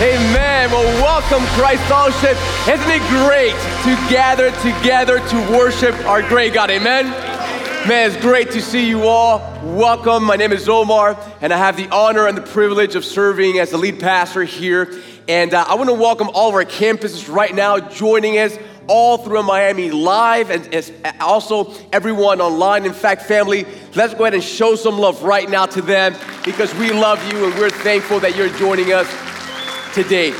Amen. Well, welcome, Christ Fellowship. Isn't it great to gather together to worship our great God? Amen. Man, it's great to see you all. Welcome. My name is Omar, and I have the honor and the privilege of serving as the lead pastor here. And I want to welcome all of our campuses right now joining us all through Miami Live, and also everyone online. In fact, family, let's go ahead and show some love right now to them, because we love you and we're thankful that you're joining us today.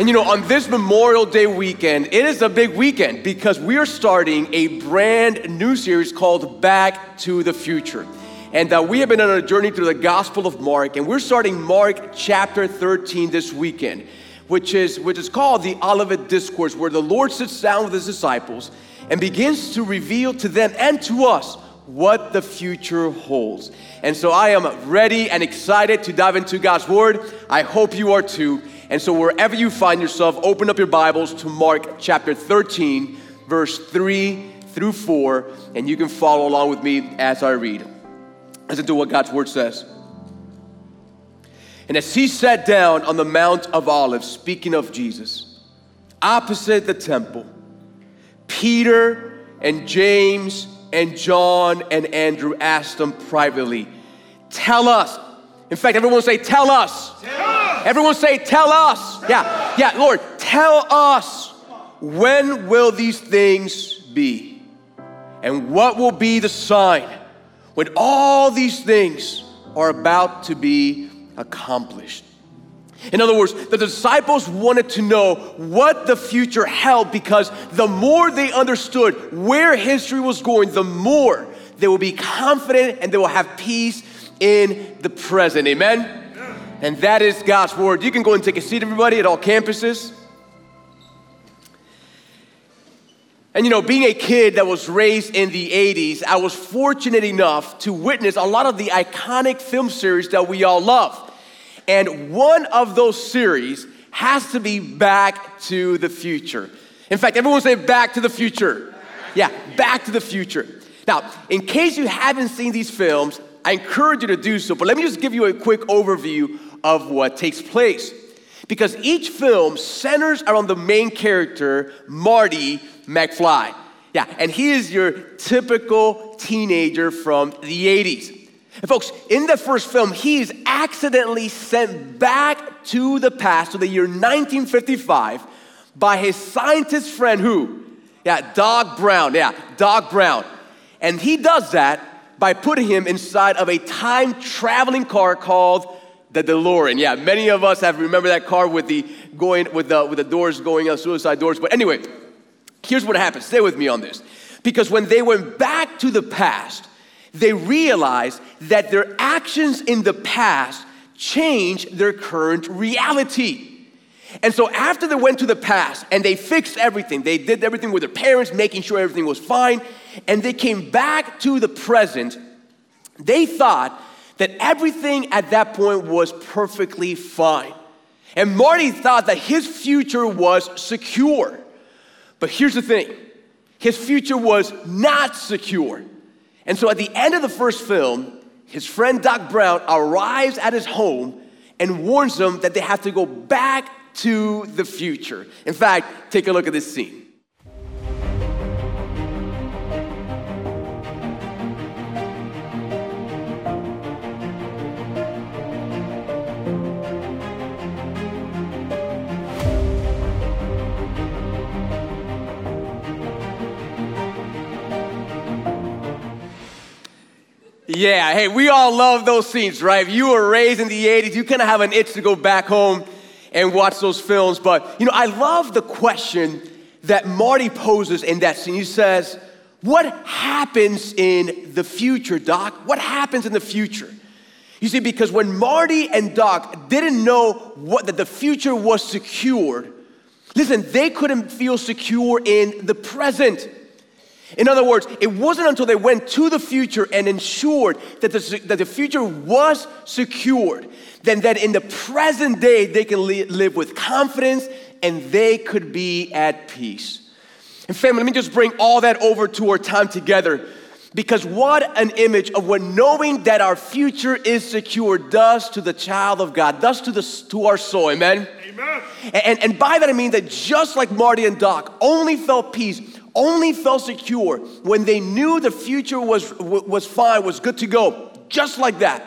And you know, on this Memorial Day weekend, it is a big weekend because we are starting a brand new series called Back to the Future. And we have been on a journey through the Gospel of Mark, and we're starting Mark chapter 13 this weekend, which is called the Olivet Discourse, where the Lord sits down with his disciples and begins to reveal to them and to us what the future holds. And so I am ready and excited to dive into God's Word. I hope you are too. And so wherever you find yourself, open up your Bibles to Mark chapter 13, verse 3 through 4, and you can follow along with me as I read. Listen to what God's Word says. And as he sat down on the Mount of Olives, speaking of Jesus, opposite the temple, Peter and James and John and Andrew asked him privately, "Tell us." In fact, everyone say, "Tell us." Tell us. Everyone say, "Tell us." Tell us. Yeah, Lord, tell us, when will these things be? And what will be the sign when all these things are about to be accomplished? In other words, the disciples wanted to know what the future held, because the more they understood where history was going, the more they will be confident and they will have peace in the present. Amen? Yeah. And that is God's Word. You can go and take a seat, everybody, at all campuses. And you know, being a kid that was raised in the 80s, I was fortunate enough to witness a lot of the iconic film series that we all love. And one of those series has to be Back to the Future. In fact, everyone say Back to the Future. Yeah, Back to the Future. Now, in case you haven't seen these films, I encourage you to do so, but let me just give you a quick overview of what takes place. Because each film centers around the main character, Marty McFly. Yeah, and he is your typical teenager from the 80s. And folks, in the first film, he is accidentally sent back to the past, to the year 1955, by his scientist friend who? Yeah, Doc Brown. Yeah, Doc Brown. And he does that by putting him inside of a time-traveling car called the DeLorean. Yeah, many of us have remembered that car with the doors going up, suicide doors. But anyway, here's what happens. Stay with me on this. Because when they went back to the past, they realize that their actions in the past change their current reality. And so after they went to the past and they fixed everything, they did everything with their parents, making sure everything was fine, and they came back to the present, they thought that everything at that point was perfectly fine. And Marty thought that his future was secure. But here's the thing, his future was not secure. And so at the end of the first film, his friend Doc Brown arrives at his home and warns them that they have to go back to the future. In fact, take a look at this scene. Yeah, hey, we all love those scenes, right? If you were raised in the 80s, you kind of have an itch to go back home and watch those films. But, you know, I love the question that Marty poses in that scene. He says, what happens in the future, Doc? What happens in the future? You see, because when Marty and Doc didn't know that the future was secured, listen, they couldn't feel secure in the present. In other words, it wasn't until they went to the future and ensured that the future was secured, then that in the present day they can live with confidence and they could be at peace. And family, let me just bring all that over to our time together. Because what an image of what knowing that our future is secure does to the child of God, does to our soul, amen? Amen. And by that I mean that just like Marty and Doc only felt peace, only felt secure when they knew the future was fine, was good to go, just like that.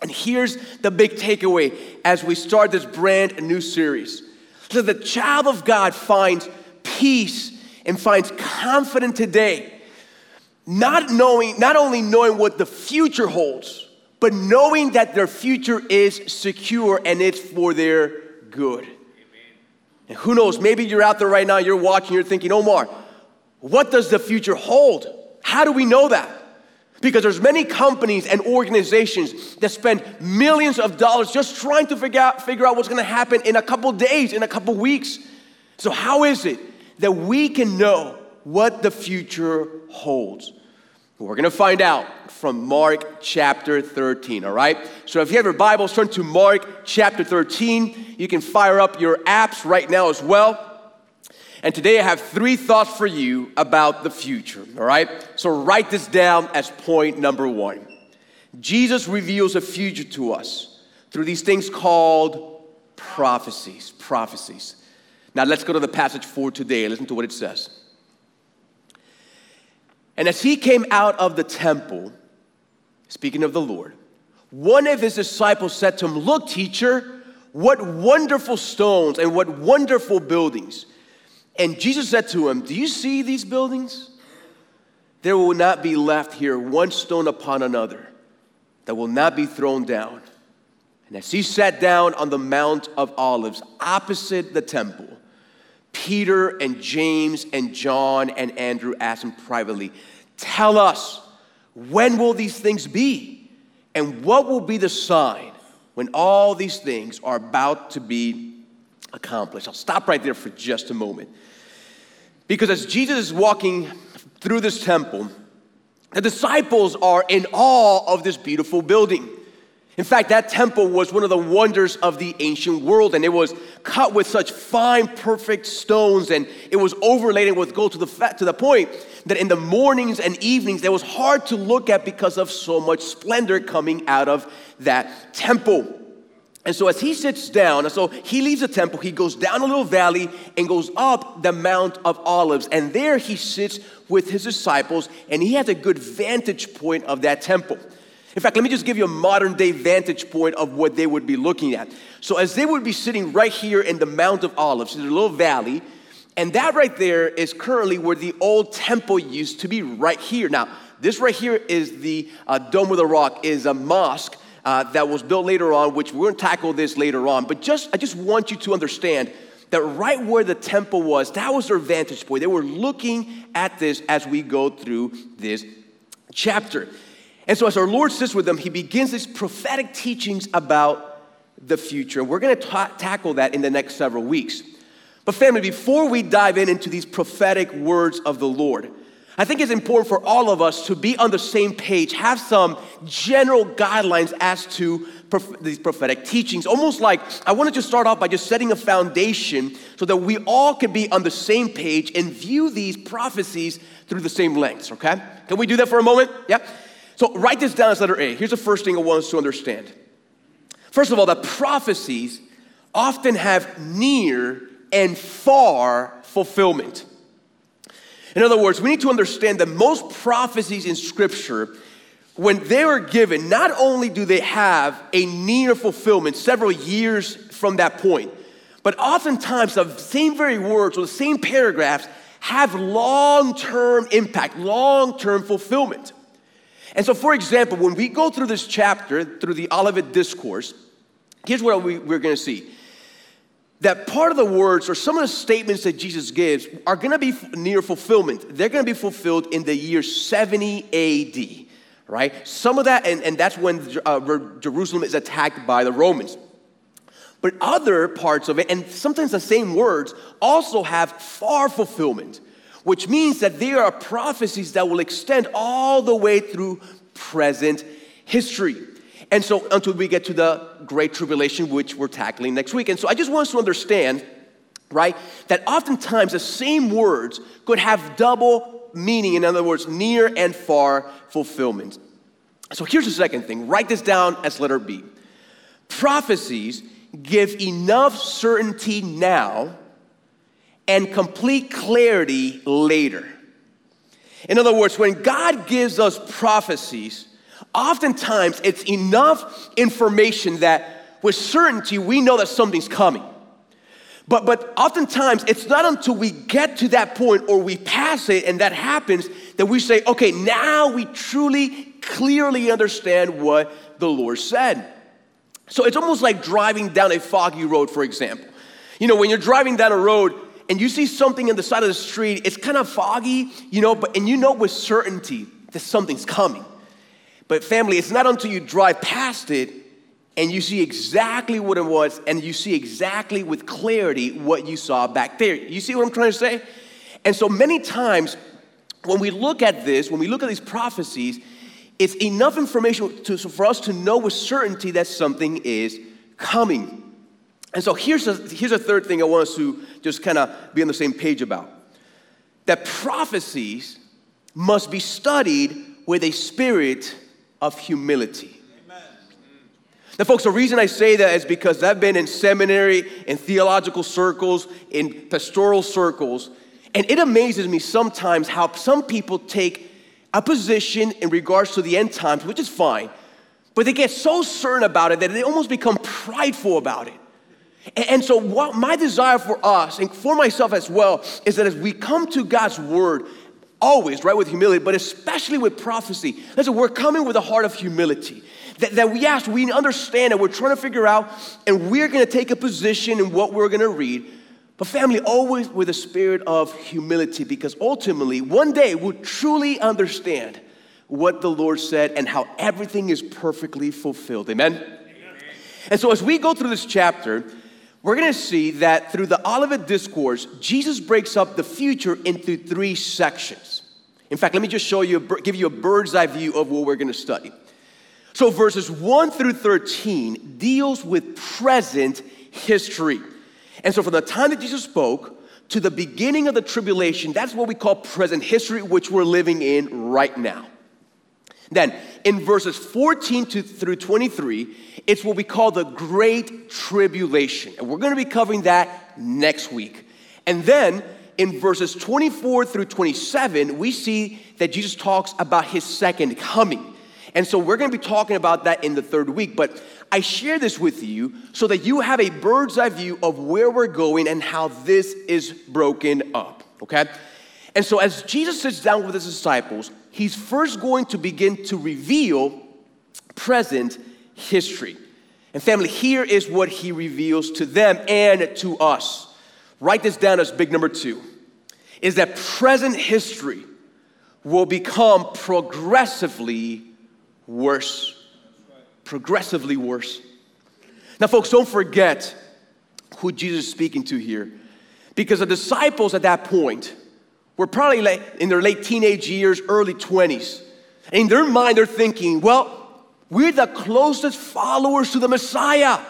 And here's the big takeaway as we start this brand new series. So the child of God finds peace and finds confidence today, not only knowing what the future holds, but knowing that their future is secure and it's for their good. Amen. And who knows, maybe you're out there right now, you're watching, you're thinking, Omar, what does the future hold? How do we know that? Because there's many companies and organizations that spend millions of dollars just trying to figure out what's going to happen in a couple days, in a couple weeks. So how is it that we can know what the future holds? We're going to find out from Mark chapter 13, all right? So if you have your Bibles, turn to Mark chapter 13. You can fire up your apps right now as well. And today I have three thoughts for you about the future, all right? So write this down as point number one. Jesus reveals a future to us through these things called prophecies, prophecies. Now let's go to the passage for today. Listen to what it says. And as he came out of the temple, speaking of the Lord, one of his disciples said to him, "Look, teacher, what wonderful stones and what wonderful buildings." And Jesus said to him, "Do you see these buildings? There will not be left here one stone upon another that will not be thrown down." And as he sat down on the Mount of Olives opposite the temple, Peter and James and John and Andrew asked him privately, "Tell us, when will these things be? And what will be the sign when all these things are about to be accomplished?" I'll stop right there for just a moment. Because as Jesus is walking through this temple, the disciples are in awe of this beautiful building. In fact, that temple was one of the wonders of the ancient world, and it was cut with such fine, perfect stones, and it was overlaid with gold to the point that in the mornings and evenings, it was hard to look at because of so much splendor coming out of that temple. And so as he sits down, and so he leaves the temple, he goes down a little valley and goes up the Mount of Olives. And there he sits with his disciples, and he has a good vantage point of that temple. In fact, let me just give you a modern-day vantage point of what they would be looking at. So as they would be sitting right here in the Mount of Olives, in a little valley, and that right there is currently where the old temple used to be right here. Now, this right here is the Dome of the Rock, is a mosque. That was built later on, which we're going to tackle this later on. But I just want you to understand that right where the temple was, that was their vantage point. They were looking at this as we go through this chapter. And so as our Lord sits with them, he begins these prophetic teachings about the future. We're going to tackle that in the next several weeks. But family, before we dive into these prophetic words of the Lord, I think it's important for all of us to be on the same page, have some general guidelines as to these prophetic teachings. Almost like I wanted to start off by just setting a foundation so that we all can be on the same page and view these prophecies through the same lens, okay? Can we do that for a moment? Yeah? So write this down as letter A. Here's the first thing I want us to understand. First of all, that prophecies often have near and far fulfillment. In other words, we need to understand that most prophecies in Scripture, when they are given, not only do they have a near fulfillment several years from that point, but oftentimes the same very words or the same paragraphs have long-term impact, long-term fulfillment. And so, for example, when we go through this chapter, through the Olivet Discourse, here's what we're going to see. That part of the words or some of the statements that Jesus gives are going to be near fulfillment. They're going to be fulfilled in the year 70 A.D., right? Some of that, and that's when Jerusalem is attacked by the Romans. But other parts of it, and sometimes the same words, also have far fulfillment, which means that there are prophecies that will extend all the way through present history. And so until we get to the Great Tribulation, which we're tackling next week. And so I just want us to understand, right, that oftentimes the same words could have double double meaning. In other words, near and far fulfillment. So here's the second thing. Write this down as letter B. Prophecies give enough certainty now and complete clarity later. In other words, when God gives us prophecies, oftentimes it's enough information that with certainty we know that something's coming. But oftentimes it's not until we get to that point or we pass it and that happens that we say, okay, now we truly, clearly understand what the Lord said. So it's almost like driving down a foggy road, for example. You know, when you're driving down a road and you see something on the side of the street, it's kind of foggy, you know, but and you know with certainty that something's coming. But family, it's not until you drive past it and you see exactly what it was and you see exactly with clarity what you saw back there. You see what I'm trying to say? And so many times when we look at this, when we look at these prophecies, it's enough information for us to know with certainty that something is coming. And so here's a third thing I want us to just kind of be on the same page about. That prophecies must be studied with a spirit of humility. Amen. Now, folks, the reason I say that is because I've been in seminary, in theological circles, in pastoral circles, and it amazes me sometimes how some people take a position in regards to the end times, which is fine, but they get so certain about it that they almost become prideful about it. And so what my desire for us and for myself as well is that as we come to God's word, always, right, with humility, but especially with prophecy, listen, we're coming with a heart of humility, that we ask, we understand that we're trying to figure out, and we're going to take a position in what we're going to read. But family, always with a spirit of humility, because ultimately, one day we'll truly understand what the Lord said and how everything is perfectly fulfilled. Amen? Amen. And so as we go through this chapter, we're going to see that through the Olivet Discourse, Jesus breaks up the future into three sections. In fact, let me just give you a bird's eye view of what we're going to study. So verses 1 through 13 deals with present history. And so from the time that Jesus spoke to the beginning of the tribulation, that's what we call present history, which we're living in right now. Then in verses 14 through 23, it's what we call the Great Tribulation. And we're going to be covering that next week. And then in verses 24 through 27, we see that Jesus talks about his second coming. And so we're going to be talking about that in the third week. But I share this with you so that you have a bird's eye view of where we're going and how this is broken up, okay? And so as Jesus sits down with his disciples, he's first going to begin to reveal present history. And family, here is what he reveals to them and to us. Write this down as big number 2, is that present history will become progressively worse. Progressively worse. Now, folks, don't forget who Jesus is speaking to here, because the disciples at that point were probably like in their late teenage years, early 20s. And in their mind, they're thinking, well, we're the closest followers to the Messiah,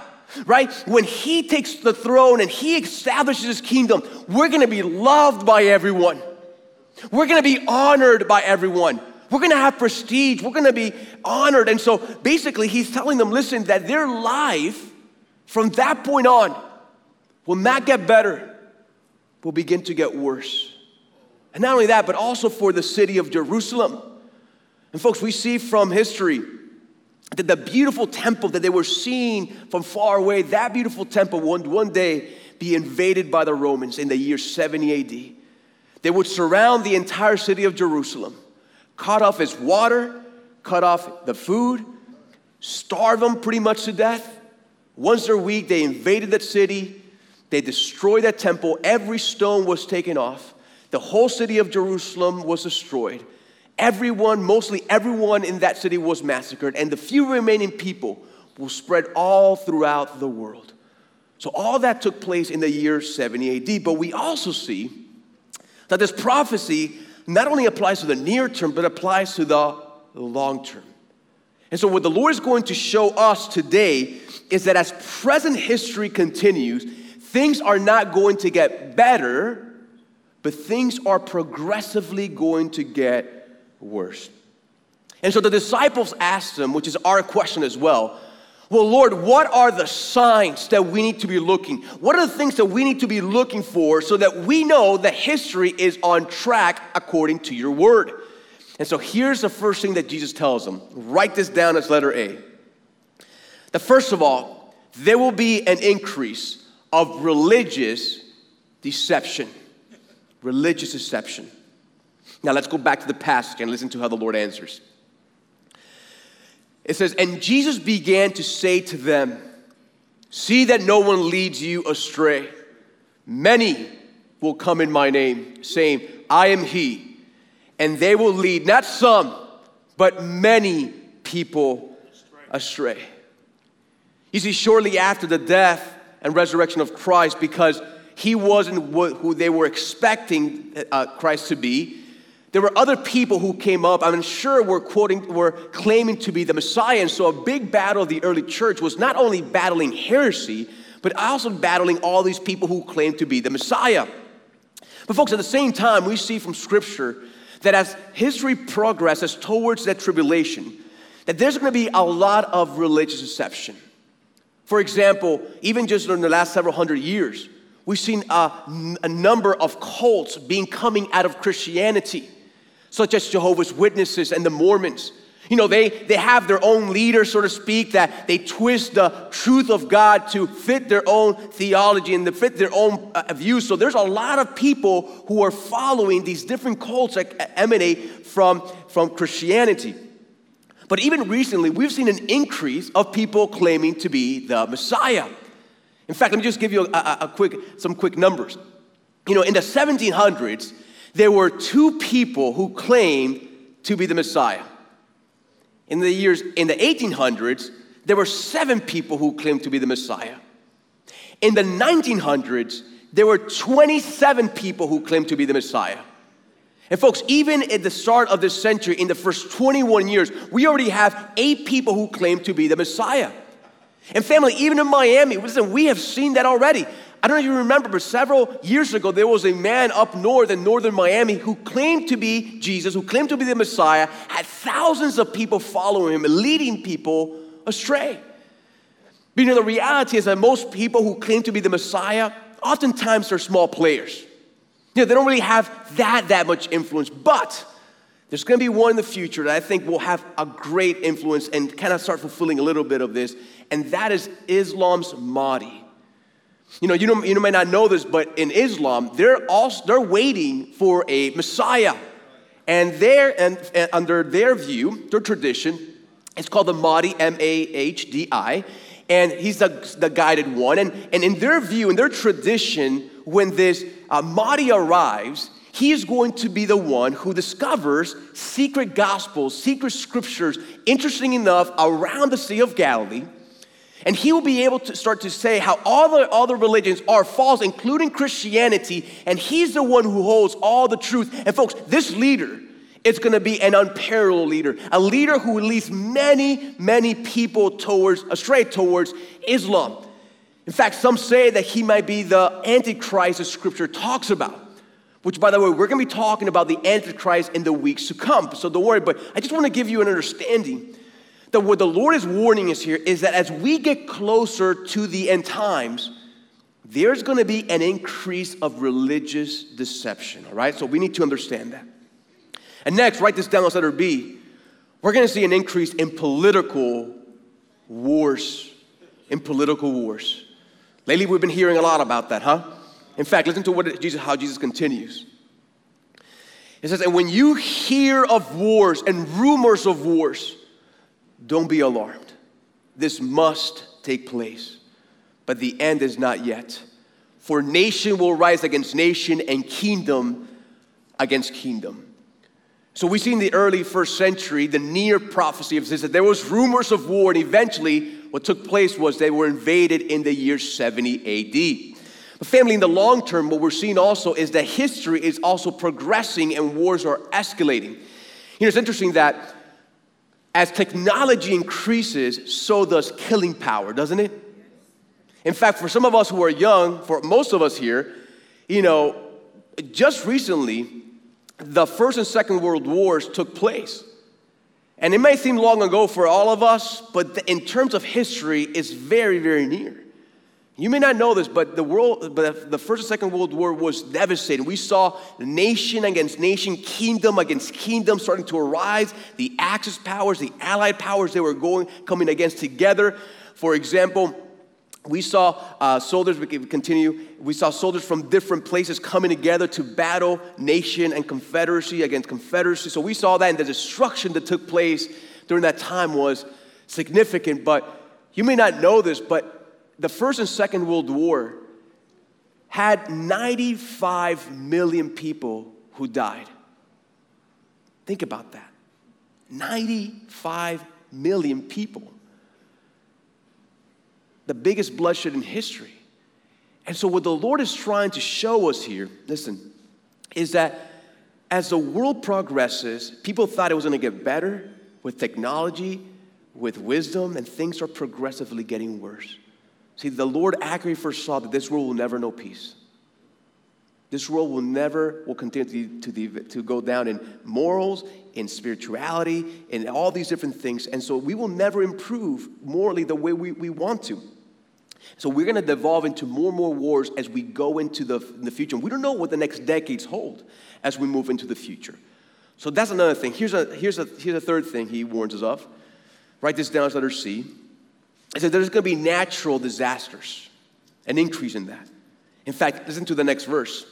right? When he takes the throne and he establishes his kingdom, we're going to be loved by everyone. We're going to be honored by everyone. We're going to have prestige. We're going to be honored. And so basically he's telling them, listen, that their life from that point on will not get better, will begin to get worse. And not only that, but also for the city of Jerusalem. And folks, we see from history that the beautiful temple that they were seeing from far away, that beautiful temple would one day be invaded by the Romans in the year 70 AD. They would surround the entire city of Jerusalem, cut off its water, cut off the food, starve them pretty much to death. Once a week, they invaded that city. They destroyed that temple. Every stone was taken off. The whole city of Jerusalem was destroyed. Everyone, mostly everyone in that city was massacred, and the few remaining people will spread all throughout the world. So all that took place in the year 70 AD. But we also see that this prophecy not only applies to the near term, but applies to the long term. And so what the Lord is going to show us today is that as present history continues, things are not going to get better, But things are progressively going to get worse. And so the disciples asked him, which is our question as well, well, Lord, what are the signs that we need to be looking? What are the things that we need to be looking for so that we know that history is on track according to your word? And so here's the first thing that Jesus tells them. Write this down as letter A. That first of all, there will be an increase of religious deception. Religious deception. Now let's go back to the passage and listen to how the Lord answers. It says, and Jesus began to say to them, see that no one leads you astray. Many will come in my name, saying, I am he. And they will lead, not some, but many people astray. You see, shortly after the death and resurrection of Christ, because he wasn't who they were expecting Christ to be, there were other people who came up, I'm sure were claiming to be the Messiah. And so a big battle of the early church was not only battling heresy, but also battling all these people who claimed to be the Messiah. But folks, at the same time, we see from Scripture that as history progresses towards that tribulation, that there's going to be a lot of religious deception. For example, even just during the last several hundred years, we've seen a number of cults coming out of Christianity, such as Jehovah's Witnesses and the Mormons. You know, they have their own leader, so to speak, that they twist the truth of God to fit their own theology and to fit their own views. So there's a lot of people who are following these different cults that emanate from Christianity. But even recently, we've seen an increase of people claiming to be the Messiah. In fact, let me just give you some quick numbers. You know, in the 1700s, there were two people who claimed to be the Messiah. In the 1800s, there were seven people who claimed to be the Messiah. In the 1900s, there were 27 people who claimed to be the Messiah. And folks, even at the start of this century, in the first 21 years, we already have 8 people who claim to be the Messiah. And family, even in Miami, listen, we have seen that already. I don't know if you remember, but several years ago, there was a man up north in northern Miami who claimed to be Jesus, who claimed to be the Messiah, had thousands of people following him and leading people astray. But you know, the reality is that most people who claim to be the Messiah, oftentimes they're small players. You know, they don't really have that much influence, but there's going to be one in the future that I think will have a great influence and kind of start fulfilling a little bit of this, and that is Islam's Mahdi. You may not know this, but in Islam, they're waiting for a Messiah, and under their view, their tradition, it's called the Mahdi, M-A-H-D-I, and he's the guided one. And in their view, in their tradition, when this Mahdi arrives, he is going to be the one who discovers secret gospels, secret scriptures, interesting enough, around the Sea of Galilee. And he will be able to start to say how all the other religions are false, including Christianity, and he's the one who holds all the truth. And folks, this leader is going to be an unparalleled leader, a leader who leads many, many people astray towards Islam. In fact, some say that he might be the Antichrist that Scripture talks about, which, by the way, we're going to be talking about the Antichrist in the weeks to come, so don't worry. But I just want to give you an understanding that what the Lord is warning us here is that as we get closer to the end times, there's going to be an increase of religious deception, all right? So we need to understand that. And next, write this down as letter B. We're going to see an increase in political wars, Lately, we've been hearing a lot about that, huh? In fact, listen to how Jesus continues. It says, and when you hear of wars and rumors of wars, don't be alarmed. This must take place, but the end is not yet. For nation will rise against nation and kingdom against kingdom. So we see in the early first century, the near prophecy of this, that there was rumors of war, and eventually what took place was they were invaded in the year 70 AD. But family, in the long term, what we're seeing also is that history is also progressing and wars are escalating. You know, it's interesting that as technology increases, so does killing power, doesn't it? In fact, for some of us who are young, for most of us here, you know, just recently, the First and Second World Wars took place. And it may seem long ago for all of us, but in terms of history, it's very, very near. You may not know this, but the First and Second World War was devastating. We saw nation against nation, kingdom against kingdom starting to arise. The Axis powers, the Allied powers, they were coming against together. For example, we saw soldiers from different places coming together to battle nation and confederacy against confederacy. So we saw that, and the destruction that took place during that time was significant. But you may not know this, but the First and Second World War had 95 million people who died. Think about that. 95 million people. The biggest bloodshed in history. And so what the Lord is trying to show us here, listen, is that as the world progresses, people thought it was going to get better with technology, with wisdom, and things are progressively getting worse. See, the Lord accurately foresaw that this world will never know peace. This world will continue to go down in morals, in spirituality, in all these different things. And so we will never improve morally the way we want to. So we're going to devolve into more and more wars as we go into the future. We don't know what the next decades hold as we move into the future. So that's another thing. Here's a third thing he warns us of. Write this down as letter C. It says there's going to be natural disasters, an increase in that. In fact, listen to the next verse.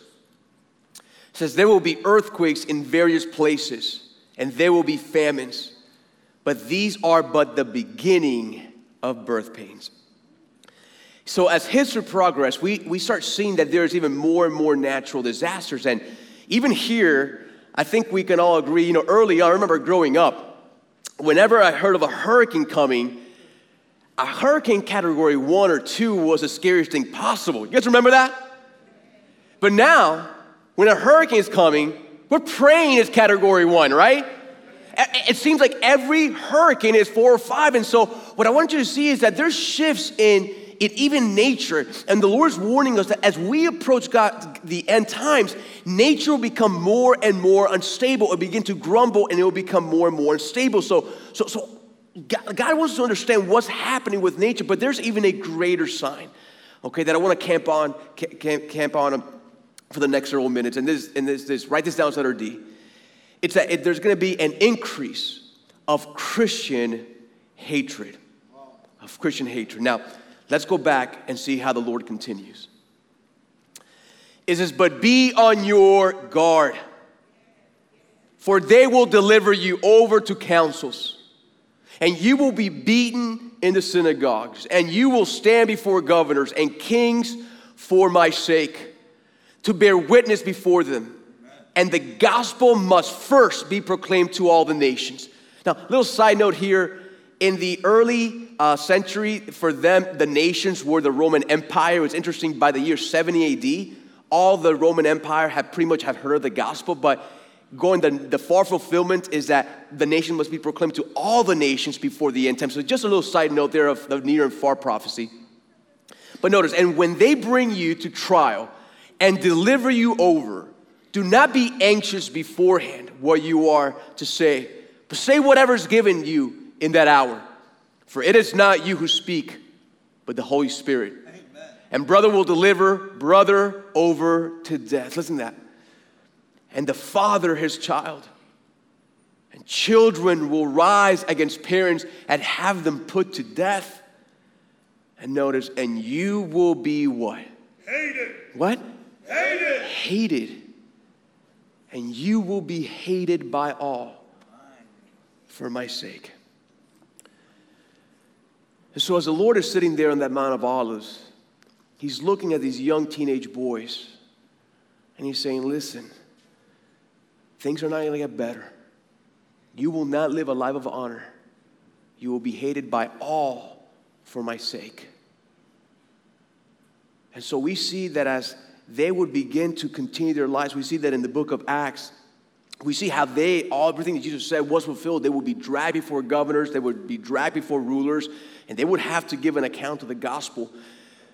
It says there will be earthquakes in various places, and there will be famines, but these are but the beginning of birth pains. So as history progresses, we start seeing that there's even more and more natural disasters. And even here, I think we can all agree, early on, I remember growing up, whenever I heard of a hurricane coming, a hurricane category 1 or 2 was the scariest thing possible. You guys remember that? But now, when a hurricane is coming, we're praying it's category 1, right? It seems like every hurricane is 4 or 5. And so what I want you to see is that there's shifts in even nature. And the Lord's warning us that as we approach God, the end times, nature will become more and more unstable. It will begin to grumble, and it will become more and more unstable. So God wants us to understand what's happening with nature, but there's even a greater sign, okay, that I want to camp on for the next several minutes. And this write this down as letter D. It's that there's going to be an increase of Christian hatred, Now, let's go back and see how the Lord continues. It says, but be on your guard, for they will deliver you over to councils. And you will be beaten in the synagogues, and you will stand before governors and kings for my sake, to bear witness before them. And the gospel must first be proclaimed to all the nations. Now, little side note here. In the early century, for them, the nations were the Roman Empire. It's interesting, by the year 70 AD, all the Roman Empire had pretty much have heard of the gospel, but the far fulfillment is that the nation must be proclaimed to all the nations before the end time. So just a little side note there of the near and far prophecy. But notice, and when they bring you to trial and deliver you over, do not be anxious beforehand what you are to say, but say whatever is given you in that hour. For it is not you who speak, but the Holy Spirit. Amen. And brother will deliver brother over to death. Listen to that. And the father his child, and children will rise against parents and have them put to death. And notice, and you will be what? Hated. What? Hated. Hated. And you will be hated by all for my sake. And so as the Lord is sitting there on that Mount of Olives, he's looking at these young teenage boys, and he's saying, listen, things are not going to get better. You will not live a life of honor. You will be hated by all for my sake. And so we see that as they would begin to continue their lives, we see that in the book of Acts, we see how everything that Jesus said was fulfilled. They would be dragged before governors. They would be dragged before rulers. And they would have to give an account of the gospel.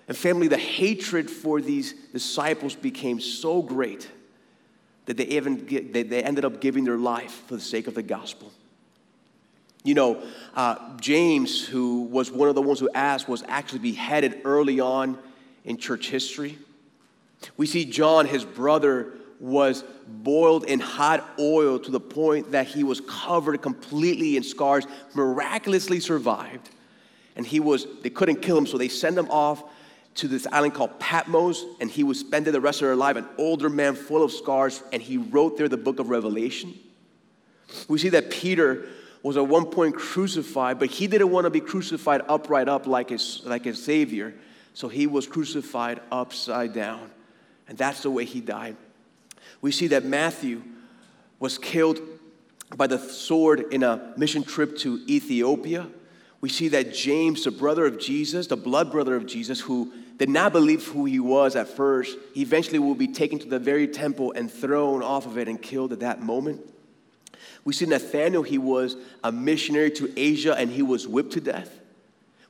And family, the hatred for these disciples became so great that they ended up giving their life for the sake of the gospel. You know, James, who was one of the ones who asked, was actually beheaded early on in church history. We see John, his brother, was boiled in hot oil to the point that he was covered completely in scars, miraculously survived. And they couldn't kill him, so they sent him off to this island called Patmos, and he was spent the rest of his life, an older man full of scars, and he wrote there the book of Revelation. We see that Peter was at one point crucified, but he didn't want to be crucified upright up like his Savior, so he was crucified upside down, and that's the way he died. We see that Matthew was killed by the sword in a mission trip to Ethiopia. We see that James, the brother of Jesus, the blood brother of Jesus, who did not believe who he was at first, eventually will be taken to the very temple and thrown off of it and killed at that moment. We see Nathanael, he was a missionary to Asia, and he was whipped to death.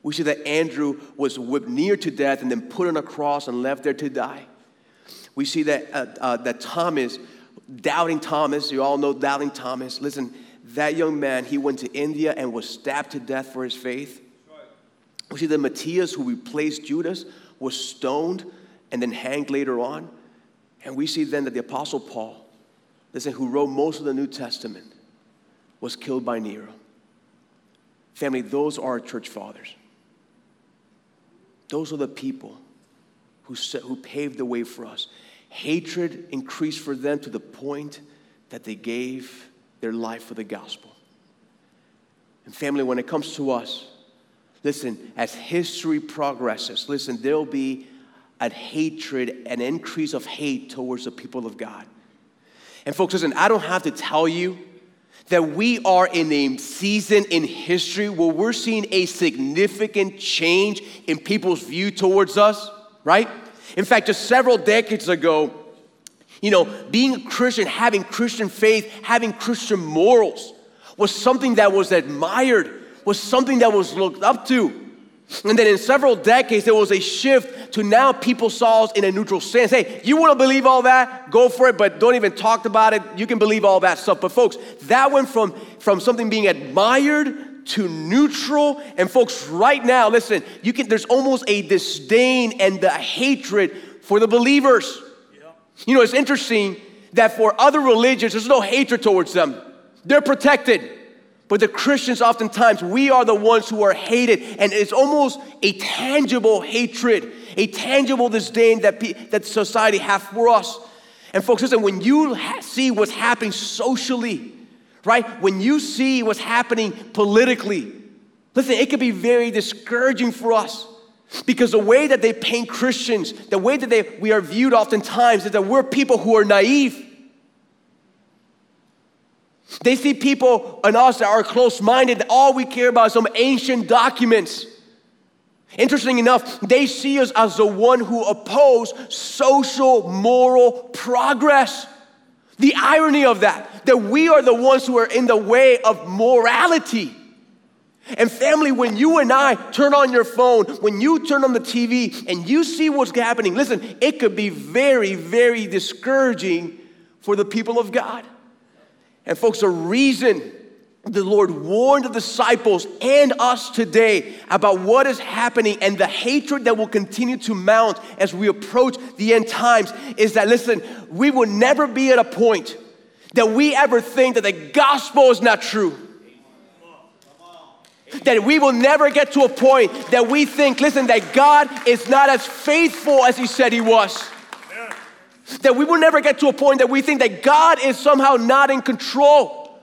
We see that Andrew was whipped near to death and then put on a cross and left there to die. We see that that Thomas, doubting Thomas, you all know doubting Thomas. Listen, that young man, he went to India and was stabbed to death for his faith. We see that Matthias, who replaced Judas, was stoned and then hanged later on. And we see then that the Apostle Paul, listen, who wrote most of the New Testament, was killed by Nero. Family, those are our church fathers. Those are the people who paved the way for us. Hatred increased for them to the point that they gave their life for the gospel. And family, when it comes to us, listen, as history progresses, listen, there'll be a hatred, an increase of hate towards the people of God. And folks, listen, I don't have to tell you that we are in a season in history where we're seeing a significant change in people's view towards us. Right? In fact, just several decades ago, you know, being a Christian, having Christian faith, having Christian morals was something that was admired, was something that was looked up to. And then in several decades, there was a shift to now people saw us in a neutral stance. Hey, you want to believe all that? Go for it, but don't even talk about it. You can believe all that stuff. But folks, that went from something being admired to neutral. And folks, right now, listen, there's almost a disdain and the hatred for the believers. Yeah. You know, it's interesting that for other religions, there's no hatred towards them. They're protected. But the Christians, oftentimes, we are the ones who are hated. And it's almost a tangible hatred, a tangible disdain that society has for us. And folks, listen, when you see what's happening socially, right? When you see what's happening politically, listen, it could be very discouraging for us because the way that they paint Christians, the way that we are viewed oftentimes is that we're people who are naive. They see people in us that are close-minded, that all we care about is some ancient documents. Interesting enough, they see us as the one who oppose social, moral progress. The irony of that we are the ones who are in the way of morality. And family, when you and I turn on your phone, when you turn on the TV and you see what's happening, listen, it could be very, very discouraging for the people of God. And folks, the reason the Lord warned the disciples and us today about what is happening and the hatred that will continue to mount as we approach the end times is that, listen, we will never be at a point that we ever think that the gospel is not true. That we will never get to a point that we think, listen, that God is not as faithful as He said He was. That we will never get to a point that we think that God is somehow not in control.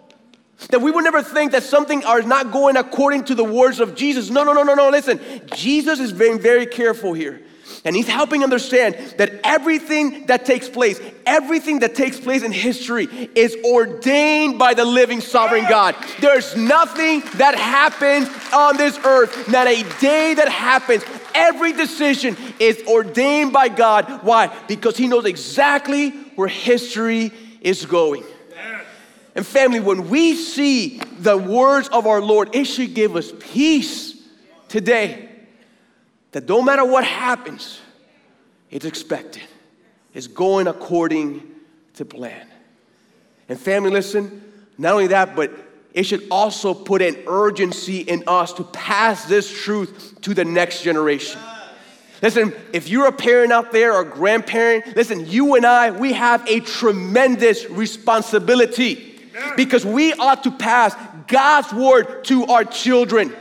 That we would never think that something is not going according to the words of Jesus. No. Listen, Jesus is being very careful here. And He's helping understand that everything that takes place in history is ordained by the living sovereign God. There's nothing that happens on this earth, not a day that happens. Every decision is ordained by God. Why? Because He knows exactly where history is going. And family, when we see the words of our Lord, it should give us peace today that no matter what happens, it's expected. It's going according to plan. And family, listen, not only that, but it should also put an urgency in us to pass this truth to the next generation. Listen, if you're a parent out there or a grandparent, listen, you and I, we have a tremendous responsibility because we ought to pass God's word to our children,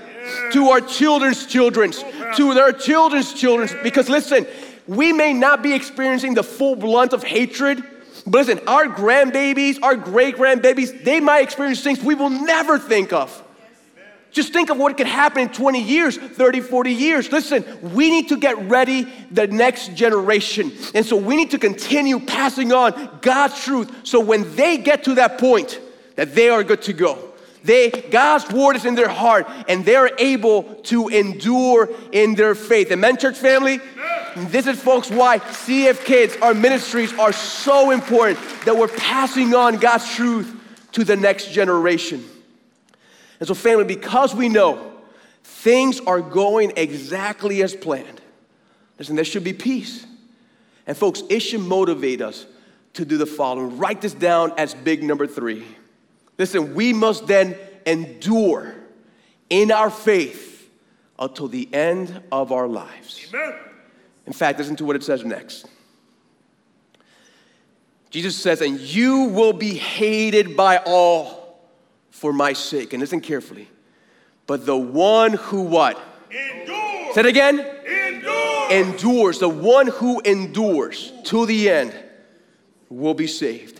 to our children's children, to their children's children. Because listen, we may not be experiencing the full brunt of hatred, but listen, our grandbabies, our great-grandbabies, they might experience things we will never think of. Just think of what could happen in 20 years, 30, 40 years. Listen, we need to get ready the next generation. And so we need to continue passing on God's truth so when they get to that point that they are good to go. God's word is in their heart and they're able to endure in their faith. Amen, church family? Amen. This is, folks, why CF Kids, our ministries are so important that we're passing on God's truth to the next generation. And so, family, because we know things are going exactly as planned, listen, there should be peace. And, folks, it should motivate us to do the following. Write this down as big number 3. Listen, we must then endure in our faith until the end of our lives. Amen. In fact, listen to what it says next. Jesus says, and you will be hated by all for my sake. And listen carefully. But the one who what? Endures. Say it again. Endures. Endures. The one who endures to the end will be saved.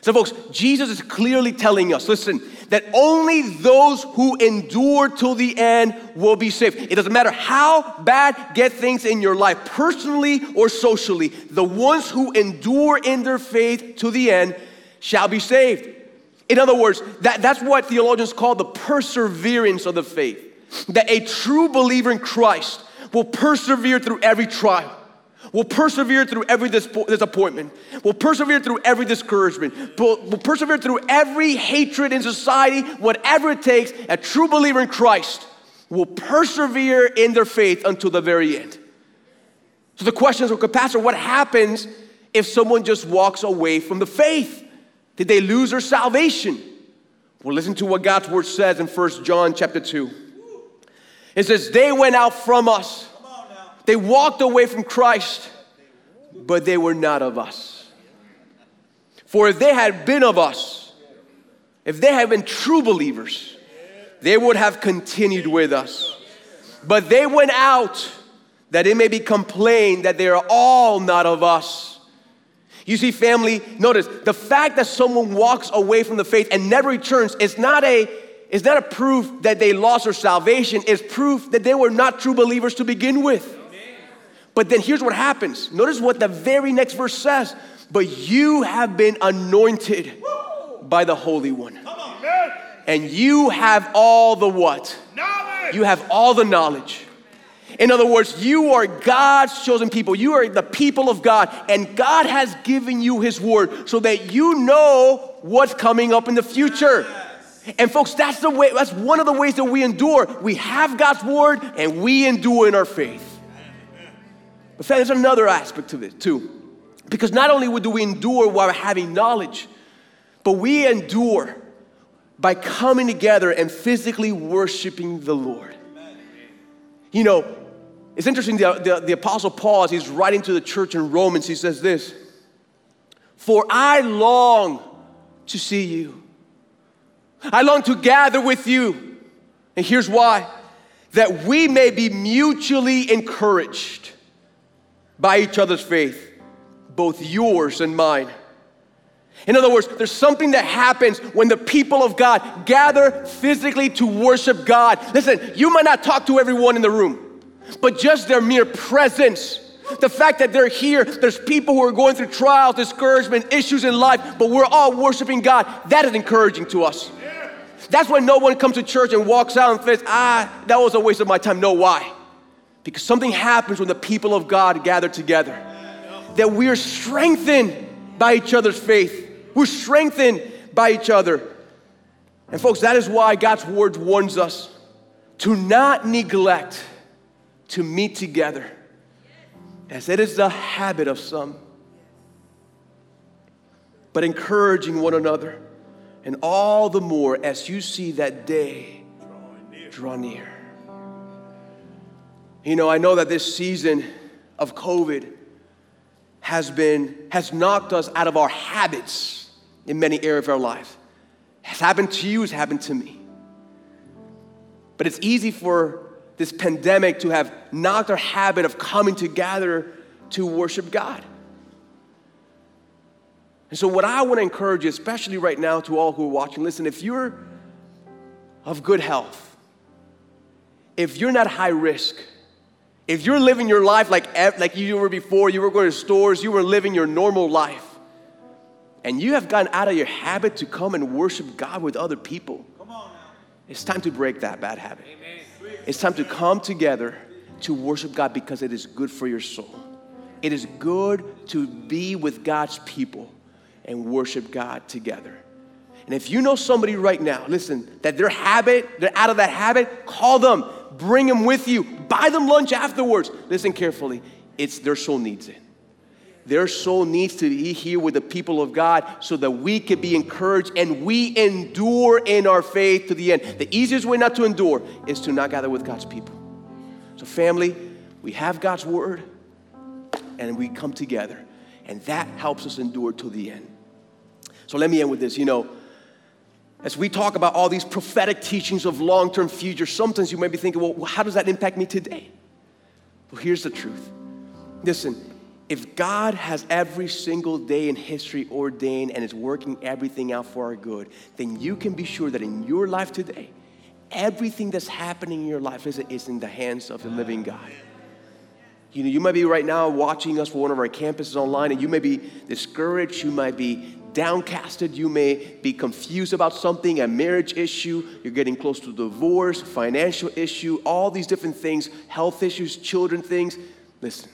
So folks, Jesus is clearly telling us, listen, that only those who endure till the end will be saved. It doesn't matter how bad get things in your life, personally or socially, the ones who endure in their faith to the end shall be saved. In other words, that's what theologians call the perseverance of the faith. That a true believer in Christ will persevere through every trial, will persevere through every disappointment, will persevere through every discouragement, will persevere through every hatred in society, whatever it takes. A true believer in Christ will persevere in their faith until the very end. So the question is, okay, Pastor, what happens if someone just walks away from the faith? Did they lose their salvation? Well, listen to what God's word says in 1 John chapter 2. It says, they went out from us. They walked away from Christ, but they were not of us. For if they had been of us, if they had been true believers, they would have continued with us. But they went out that it may be complained that they are all not of us. You see, family, notice, the fact that someone walks away from the faith and never returns is not a proof that they lost their salvation. It's proof that they were not true believers to begin with. But then here's what happens. Notice what the very next verse says. But you have been anointed by the Holy One. And you have all the what? Knowledge. You have all the knowledge. In other words, you are God's chosen people. You are the people of God, and God has given you His word so that you know what's coming up in the future. And folks, that's the way. That's one of the ways that we endure. We have God's word, and we endure in our faith. But there's another aspect to this too, because not only do we endure while having knowledge, but we endure by coming together and physically worshiping the Lord. You know, it's interesting, the Apostle Paul, as he's writing to the church in Romans, he says this, for I long to see you. I long to gather with you. And here's why. That we may be mutually encouraged by each other's faith, both yours and mine. In other words, there's something that happens when the people of God gather physically to worship God. Listen, you might not talk to everyone in the room, but just their mere presence, the fact that they're here, there's people who are going through trials, discouragement, issues in life, but we're all worshiping God. That is encouraging to us. That's when no one comes to church and walks out and says, that was a waste of my time. No, why? Because something happens when the people of God gather together, that we are strengthened by each other's faith. We're strengthened by each other. And folks, that is why God's word warns us to not neglect to meet together, as it is the habit of some. but encouraging one another, and all the more as you see that day draw near. You know, I know that this season of COVID has knocked us out of our habits in many areas of our life. It's happened to you, it's happened to me. But it's easy for this pandemic to have knocked our habit of coming together to worship God. And so what I want to encourage you, especially right now to all who are watching, listen, if you're of good health, if you're not high risk, if you're living your life like you were before, you were going to stores, you were living your normal life, and you have gotten out of your habit to come and worship God with other people, it's time to break that bad habit. Amen. It's time to come together to worship God because it is good for your soul. It is good to be with God's people and worship God together. And if you know somebody right now, listen, that they're out of that habit, call them, bring them with you, buy them lunch afterwards. Listen carefully, it's their soul needs it. Their soul needs to be here with the people of God so that we can be encouraged and we endure in our faith to the end. The easiest way not to endure is to not gather with God's people. So family, we have God's word and we come together, and that helps us endure to the end. So let me end with this. You know, as we talk about all these prophetic teachings of long-term future, sometimes you may be thinking, well, how does that impact me today? Well, here's the truth. Listen, if God has every single day in history ordained and is working everything out for our good, then you can be sure that in your life today, everything that's happening in your life is in the hands of the living God. You know, you might be right now watching us for one of our campuses online, and you may be discouraged, you might be downcasted, you may be confused about something, a marriage issue, you're getting close to divorce, financial issue, all these different things, health issues, children things. Listen.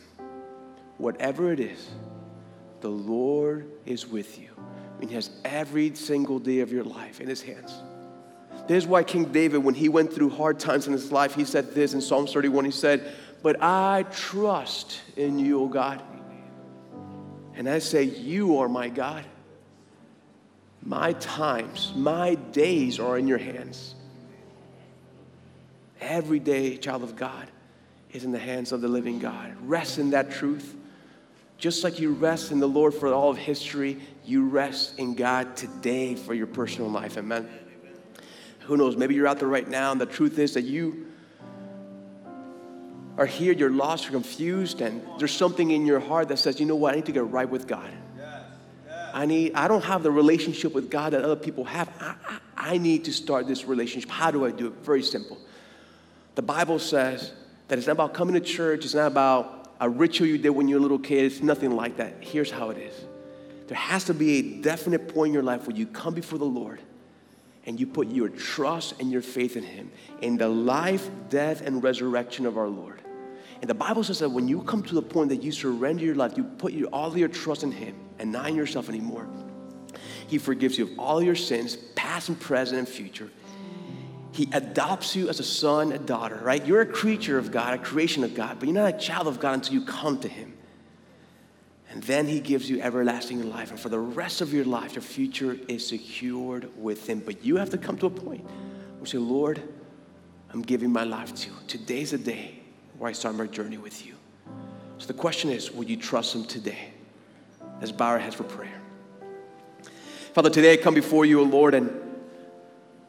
Whatever it is, the Lord is with you. I mean, He has every single day of your life in His hands. This is why King David, when he went through hard times in his life, he said this in Psalm 31. He said, "But I trust in you, O God. And I say, you are my God. My times, my days are in your hands." Every day, child of God, is in the hands of the living God. Rest in that truth. Just like you rest in the Lord for all of history, you rest in God today for your personal life. Amen. Amen. Who knows? Maybe you're out there right now, and the truth is that you are here, you're lost, you're confused, and there's something in your heart that says, you know what, I need to get right with God. Yes. Yes. I don't have the relationship with God that other people have. I need to start this relationship. How do I do it? Very simple. The Bible says that it's not about coming to church, it's not about a ritual you did when you were a little kid, it's nothing like that. Here's how it is. There has to be a definite point in your life where you come before the Lord and you put your trust and your faith in Him, in the life, death, and resurrection of our Lord. And the Bible says that when you come to the point that you surrender your life, you put all of your trust in Him and not in yourself anymore, He forgives you of all your sins, past and present and future. He adopts you as a son, a daughter, right? You're a creature of God, a creation of God, but you're not a child of God until you come to Him. And then He gives you everlasting life. And for the rest of your life, your future is secured with Him. But you have to come to a point where you say, Lord, I'm giving my life to you. Today's the day where I start my journey with you. So the question is, will you trust Him today? Let's bow our heads for prayer. Father, today I come before you, O Lord, and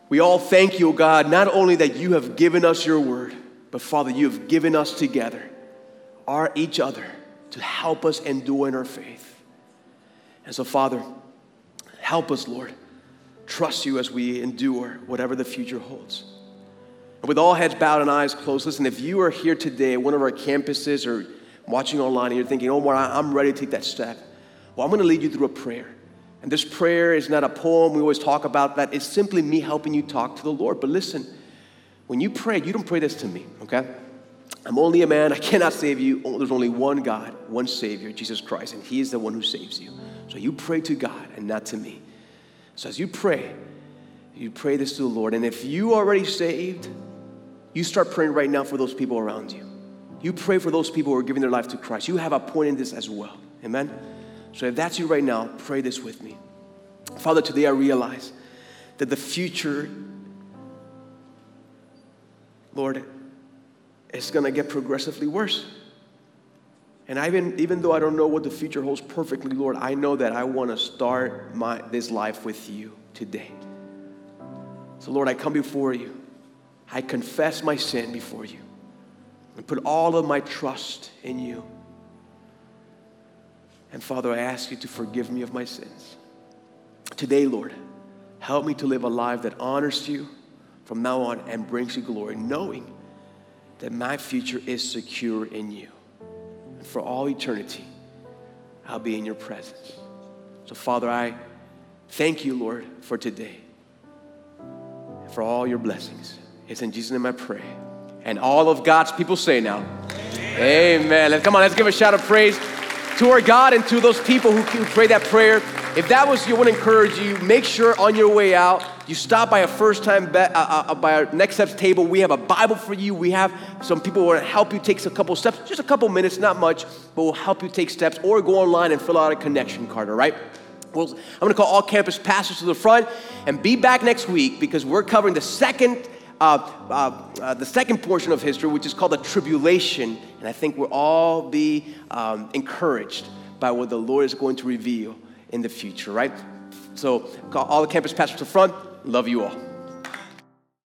we all thank you, O God, not only that you have given us your word, but Father, you have given us together, each other, to help us endure in our faith. And so, Father, help us, Lord, trust you as we endure whatever the future holds. And with all heads bowed and eyes closed, listen, if you are here today at one of our campuses or watching online and you're thinking, Omar, I'm ready to take that step, well, I'm going to lead you through a prayer. And this prayer is not a poem. We always talk about that. It's simply me helping you talk to the Lord. But listen, when you don't pray this to me, okay? I'm only a man. I cannot save you. There's only one God, one Savior, Jesus Christ, and He is the one who saves you. So you pray to God and not to me. So as you pray this to the Lord. And if you are already saved, you start praying right now for those people around you. You pray for those people who are giving their life to Christ. You have a point in this as well. Amen? So if that's you right now, pray this with me. Father, today I realize that the future, Lord, is going to get progressively worse. And even though I don't know what the future holds perfectly, Lord, I know that I want to start this life with you today. So, Lord, I come before you. I confess my sin before you and put all of my trust in you. And, Father, I ask you to forgive me of my sins. Today, Lord, help me to live a life that honors you from now on and brings you glory, knowing that my future is secure in you. And for all eternity, I'll be in your presence. So, Father, I thank you, Lord, for today and for all your blessings. It's in Jesus' name I pray. And all of God's people say now, amen. Amen. Come on, let's give a shout of praise to our God and to those people who pray that prayer. If that was you, I want to encourage you, make sure on your way out, you stop by a first-time, by our Next Steps table. We have a Bible for you. We have some people who want to help you take a couple steps, just a couple minutes, not much, but we'll help you take steps, or go online and fill out a connection card, all right? I'm going to call all campus pastors to the front, and be back next week because we're covering the second portion of history, which is called the tribulation, and I think we'll all be encouraged by what the Lord is going to reveal in the future, right? So, call all the campus pastors to front. Love you all.